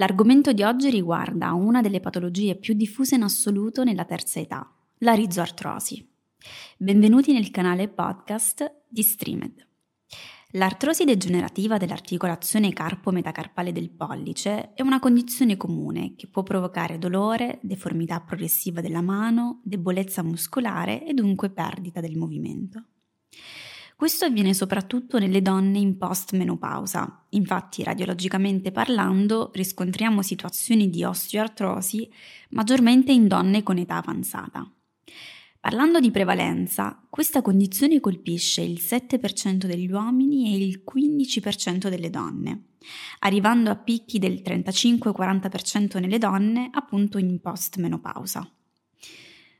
L'argomento di oggi riguarda una delle patologie più diffuse in assoluto nella terza età, la rizoartrosi. Benvenuti nel canale podcast di Streamed. L'artrosi degenerativa dell'articolazione carpo-metacarpale del pollice è una condizione comune che può provocare dolore, deformità progressiva della mano, debolezza muscolare e dunque perdita del movimento. Questo avviene soprattutto nelle donne in post-menopausa, infatti radiologicamente parlando riscontriamo situazioni di osteoartrosi maggiormente in donne con età avanzata. Parlando di prevalenza, questa condizione colpisce il 7% degli uomini e il 15% delle donne, arrivando a picchi del 35-40% nelle donne appunto in post-menopausa.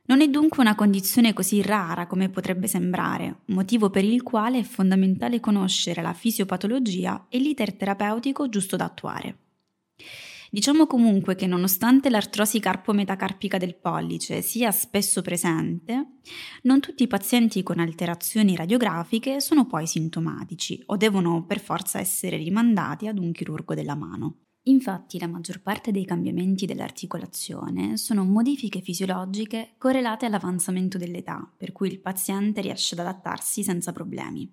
Non è dunque una condizione così rara come potrebbe sembrare, motivo per il quale è fondamentale conoscere la fisiopatologia e l'iter terapeutico giusto da attuare. Diciamo comunque che nonostante l'artrosi carpo-metacarpica del pollice sia spesso presente, non tutti i pazienti con alterazioni radiografiche sono poi sintomatici o devono per forza essere rimandati ad un chirurgo della mano. Infatti la maggior parte dei cambiamenti dell'articolazione sono modifiche fisiologiche correlate all'avanzamento dell'età, per cui il paziente riesce ad adattarsi senza problemi.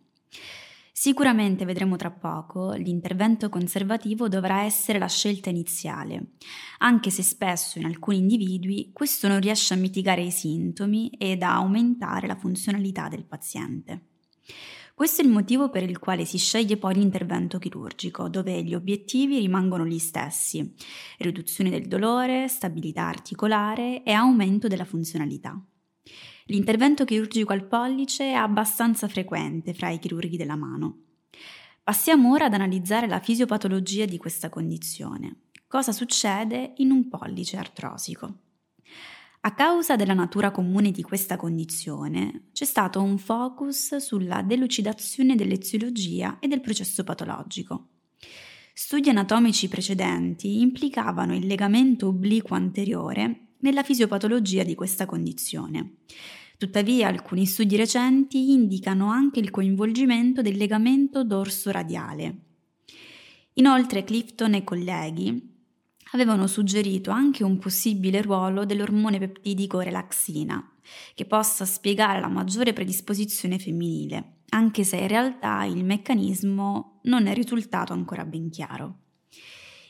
Sicuramente vedremo tra poco, l'intervento conservativo dovrà essere la scelta iniziale, anche se spesso in alcuni individui questo non riesce a mitigare i sintomi ed a aumentare la funzionalità del paziente. Questo è il motivo per il quale si sceglie poi l'intervento chirurgico, dove gli obiettivi rimangono gli stessi: riduzione del dolore, stabilità articolare e aumento della funzionalità. L'intervento chirurgico al pollice è abbastanza frequente fra i chirurghi della mano. Passiamo ora ad analizzare la fisiopatologia di questa condizione. Cosa succede in un pollice artrosico? A causa della natura comune di questa condizione, c'è stato un focus sulla delucidazione dell'eziologia e del processo patologico. Studi anatomici precedenti implicavano il legamento obliquo anteriore nella fisiopatologia di questa condizione. Tuttavia, alcuni studi recenti indicano anche il coinvolgimento del legamento dorso-radiale. Inoltre, Clifton e colleghi avevano suggerito anche un possibile ruolo dell'ormone peptidico relaxina, che possa spiegare la maggiore predisposizione femminile, anche se in realtà il meccanismo non è risultato ancora ben chiaro.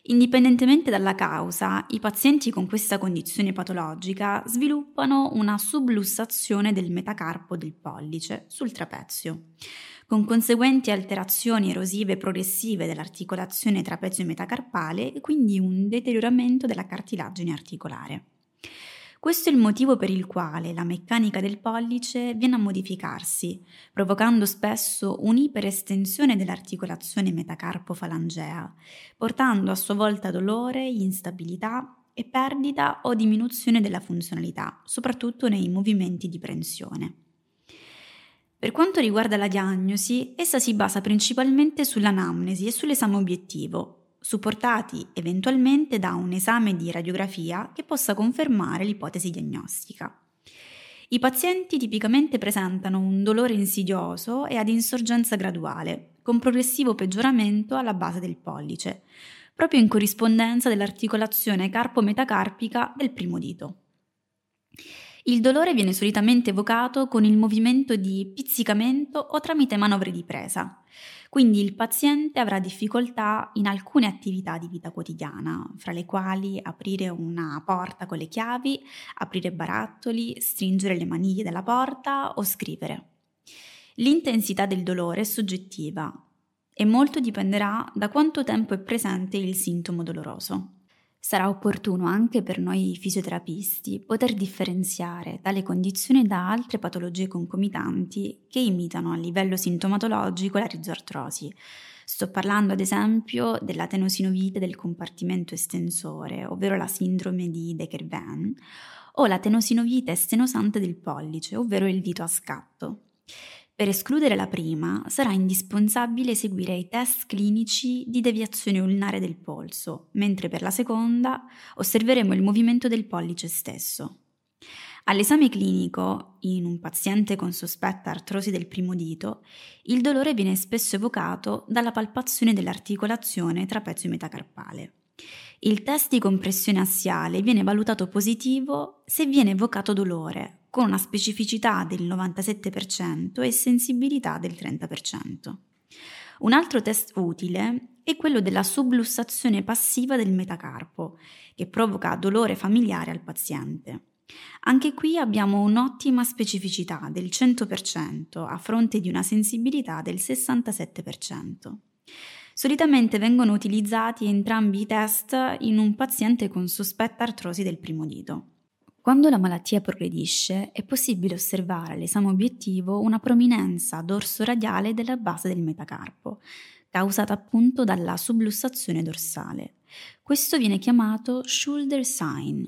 Indipendentemente dalla causa, i pazienti con questa condizione patologica sviluppano una sublussazione del metacarpo del pollice sul trapezio, con conseguenti alterazioni erosive progressive dell'articolazione trapezio-metacarpale e quindi un deterioramento della cartilagine articolare. Questo è il motivo per il quale la meccanica del pollice viene a modificarsi, provocando spesso un'iperestensione dell'articolazione metacarpo-falangea, portando a sua volta dolore, instabilità e perdita o diminuzione della funzionalità, soprattutto nei movimenti di prensione. Per quanto riguarda la diagnosi, essa si basa principalmente sull'anamnesi e sull'esame obiettivo, supportati eventualmente da un esame di radiografia che possa confermare l'ipotesi diagnostica. I pazienti tipicamente presentano un dolore insidioso e ad insorgenza graduale, con progressivo peggioramento alla base del pollice, proprio in corrispondenza dell'articolazione carpo-metacarpica del primo dito. Il dolore viene solitamente evocato con il movimento di pizzicamento o tramite manovre di presa, quindi il paziente avrà difficoltà in alcune attività di vita quotidiana, fra le quali aprire una porta con le chiavi, aprire barattoli, stringere le maniglie della porta o scrivere. L'intensità del dolore è soggettiva e molto dipenderà da quanto tempo è presente il sintomo doloroso. Sarà opportuno anche per noi fisioterapisti poter differenziare tale condizione da altre patologie concomitanti che imitano a livello sintomatologico la rizoartrosi. Sto parlando ad esempio della tenosinovite del compartimento estensore, ovvero la sindrome di De Quervain, o la tenosinovite estenosante del pollice, ovvero il dito a scatto. Per escludere la prima, sarà indispensabile eseguire i test clinici di deviazione ulnare del polso, mentre per la seconda osserveremo il movimento del pollice stesso. All'esame clinico, in un paziente con sospetta artrosi del primo dito, il dolore viene spesso evocato dalla palpazione dell'articolazione trapezio-metacarpale. Il test di compressione assiale viene valutato positivo se viene evocato dolore, con una specificità del 97% e sensibilità del 30%. Un altro test utile è quello della sublussazione passiva del metacarpo, che provoca dolore familiare al paziente. Anche qui abbiamo un'ottima specificità del 100% a fronte di una sensibilità del 67%. Solitamente vengono utilizzati entrambi i test in un paziente con sospetta artrosi del primo dito. Quando la malattia progredisce, è possibile osservare all'esame obiettivo una prominenza dorsoradiale della base del metacarpo, causata appunto dalla sublussazione dorsale. Questo viene chiamato shoulder sign.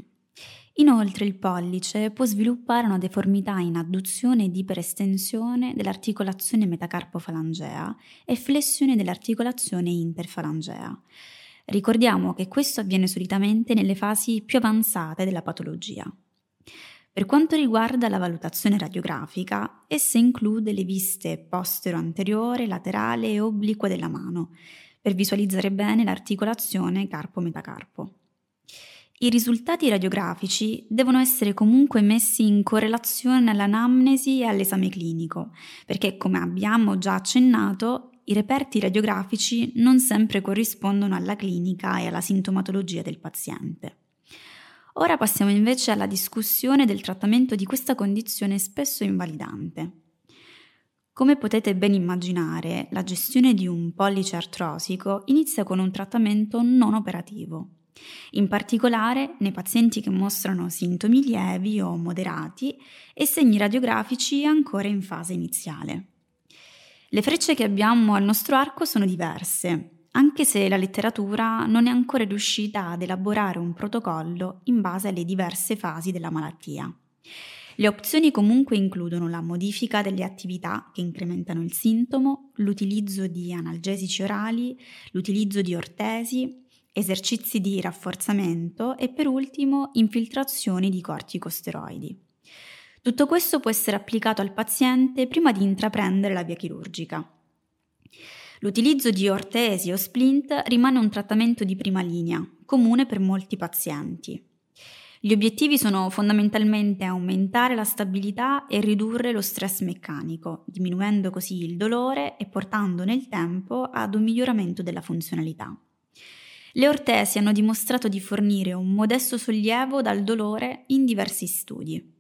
Inoltre il pollice può sviluppare una deformità in adduzione ed iperestensione dell'articolazione metacarpofalangea e flessione dell'articolazione interfalangea. Ricordiamo che questo avviene solitamente nelle fasi più avanzate della patologia. Per quanto riguarda la valutazione radiografica, essa include le viste postero-anteriore, laterale e obliqua della mano, per visualizzare bene l'articolazione carpo-metacarpo. I risultati radiografici devono essere comunque messi in correlazione all'anamnesi e all'esame clinico, perché, come abbiamo già accennato, i reperti radiografici non sempre corrispondono alla clinica e alla sintomatologia del paziente. Ora passiamo invece alla discussione del trattamento di questa condizione spesso invalidante. Come potete ben immaginare, la gestione di un pollice artrosico inizia con un trattamento non operativo. In particolare nei pazienti che mostrano sintomi lievi o moderati e segni radiografici ancora in fase iniziale. Le frecce che abbiamo al nostro arco sono diverse, anche se la letteratura non è ancora riuscita ad elaborare un protocollo in base alle diverse fasi della malattia. Le opzioni comunque includono la modifica delle attività che incrementano il sintomo, l'utilizzo di analgesici orali, l'utilizzo di ortesi, esercizi di rafforzamento e per ultimo infiltrazioni di corticosteroidi. Tutto questo può essere applicato al paziente prima di intraprendere la via chirurgica. L'utilizzo di ortesi o splint rimane un trattamento di prima linea, comune per molti pazienti. Gli obiettivi sono fondamentalmente aumentare la stabilità e ridurre lo stress meccanico, diminuendo così il dolore e portando nel tempo ad un miglioramento della funzionalità. Le ortesi hanno dimostrato di fornire un modesto sollievo dal dolore in diversi studi.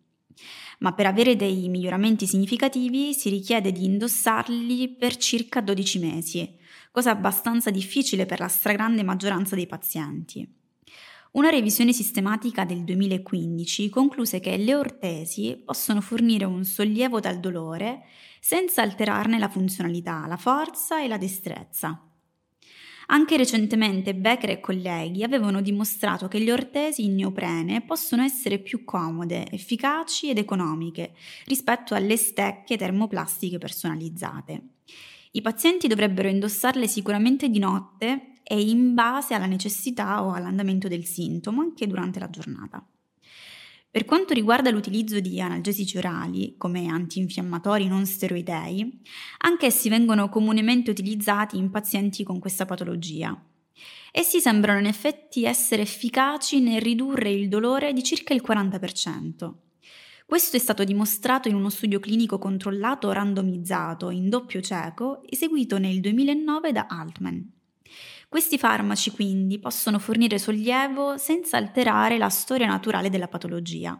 Ma per avere dei miglioramenti significativi si richiede di indossarli per circa 12 mesi, cosa abbastanza difficile per la stragrande maggioranza dei pazienti. Una revisione sistematica del 2015 concluse che le ortesi possono fornire un sollievo dal dolore senza alterarne la funzionalità, la forza e la destrezza. Anche recentemente Becker e colleghi avevano dimostrato che le ortesi in neoprene possono essere più comode, efficaci ed economiche rispetto alle stecche termoplastiche personalizzate. I pazienti dovrebbero indossarle sicuramente di notte e in base alla necessità o all'andamento del sintomo anche durante la giornata. Per quanto riguarda l'utilizzo di analgesici orali, come antinfiammatori non steroidei, anch'essi vengono comunemente utilizzati in pazienti con questa patologia. Essi sembrano in effetti essere efficaci nel ridurre il dolore di circa il 40%. Questo è stato dimostrato in uno studio clinico controllato randomizzato in doppio cieco eseguito nel 2009 da Altman. Questi farmaci quindi possono fornire sollievo senza alterare la storia naturale della patologia.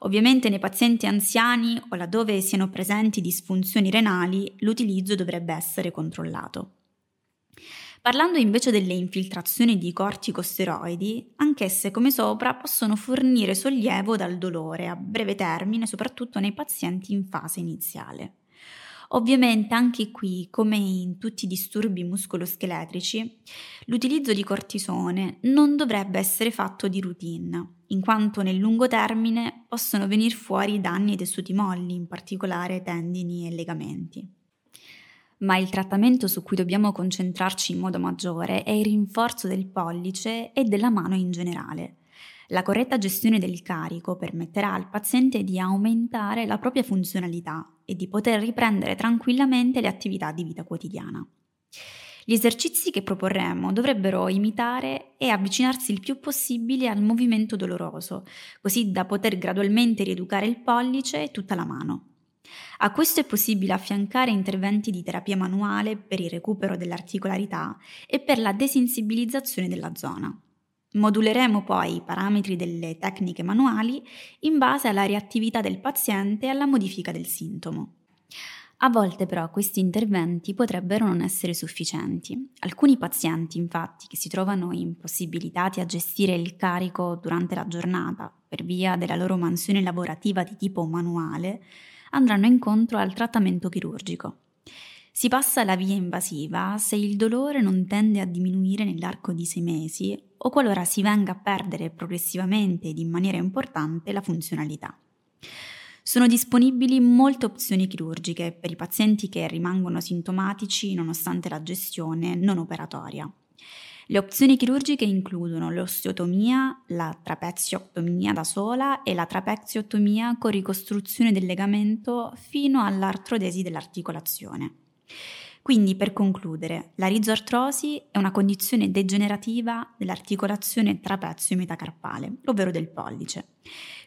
Ovviamente nei pazienti anziani o laddove siano presenti disfunzioni renali l'utilizzo dovrebbe essere controllato. Parlando invece delle infiltrazioni di corticosteroidi, anch'esse come sopra possono fornire sollievo dal dolore a breve termine soprattutto nei pazienti in fase iniziale. Ovviamente anche qui, come in tutti i disturbi muscoloscheletrici, l'utilizzo di cortisone non dovrebbe essere fatto di routine, in quanto nel lungo termine possono venir fuori danni ai tessuti molli, in particolare tendini e legamenti. Ma il trattamento su cui dobbiamo concentrarci in modo maggiore è il rinforzo del pollice e della mano in generale. La corretta gestione del carico permetterà al paziente di aumentare la propria funzionalità e di poter riprendere tranquillamente le attività di vita quotidiana. Gli esercizi che proporremo dovrebbero imitare e avvicinarsi il più possibile al movimento doloroso, così da poter gradualmente rieducare il pollice e tutta la mano. A questo è possibile affiancare interventi di terapia manuale per il recupero dell'articolarità e per la desensibilizzazione della zona. Moduleremo poi i parametri delle tecniche manuali in base alla reattività del paziente e alla modifica del sintomo. A volte però questi interventi potrebbero non essere sufficienti. Alcuni pazienti, infatti, che si trovano impossibilitati a gestire il carico durante la giornata per via della loro mansione lavorativa di tipo manuale, andranno incontro al trattamento chirurgico. Si passa alla via invasiva se il dolore non tende a diminuire nell'arco di 6 mesi o qualora si venga a perdere progressivamente ed in maniera importante la funzionalità. Sono disponibili molte opzioni chirurgiche per i pazienti che rimangono sintomatici nonostante la gestione non operatoria. Le opzioni chirurgiche includono l'osteotomia, la trapeziotomia da sola e la trapeziotomia con ricostruzione del legamento fino all'artrodesi dell'articolazione. Quindi, per concludere, la rizoartrosi è una condizione degenerativa dell'articolazione trapezio-metacarpale, ovvero del pollice.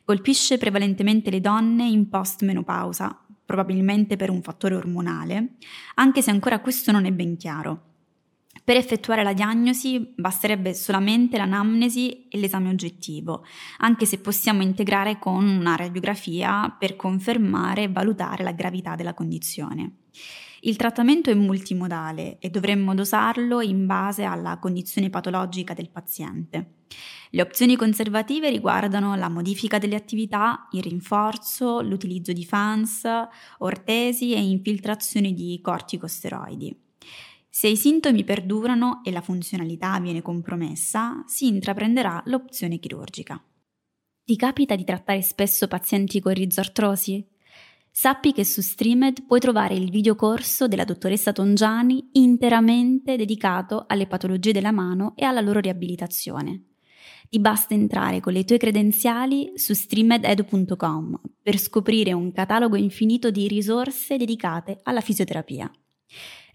Colpisce prevalentemente le donne in post-menopausa, probabilmente per un fattore ormonale, anche se ancora questo non è ben chiaro. Per effettuare la diagnosi basterebbe solamente l'anamnesi e l'esame oggettivo, anche se possiamo integrare con una radiografia per confermare e valutare la gravità della condizione. Il trattamento è multimodale e dovremmo dosarlo in base alla condizione patologica del paziente. Le opzioni conservative riguardano la modifica delle attività, il rinforzo, l'utilizzo di FANS, ortesi e infiltrazione di corticosteroidi. Se i sintomi perdurano e la funzionalità viene compromessa, si intraprenderà l'opzione chirurgica. Ti capita di trattare spesso pazienti con rizoartrosi? Sappi che su Streamed puoi trovare il videocorso della dottoressa Tongiani interamente dedicato alle patologie della mano e alla loro riabilitazione. Ti basta entrare con le tue credenziali su streamededu.com per scoprire un catalogo infinito di risorse dedicate alla fisioterapia.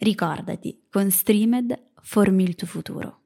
Ricordati, con Streamed formi il tuo futuro.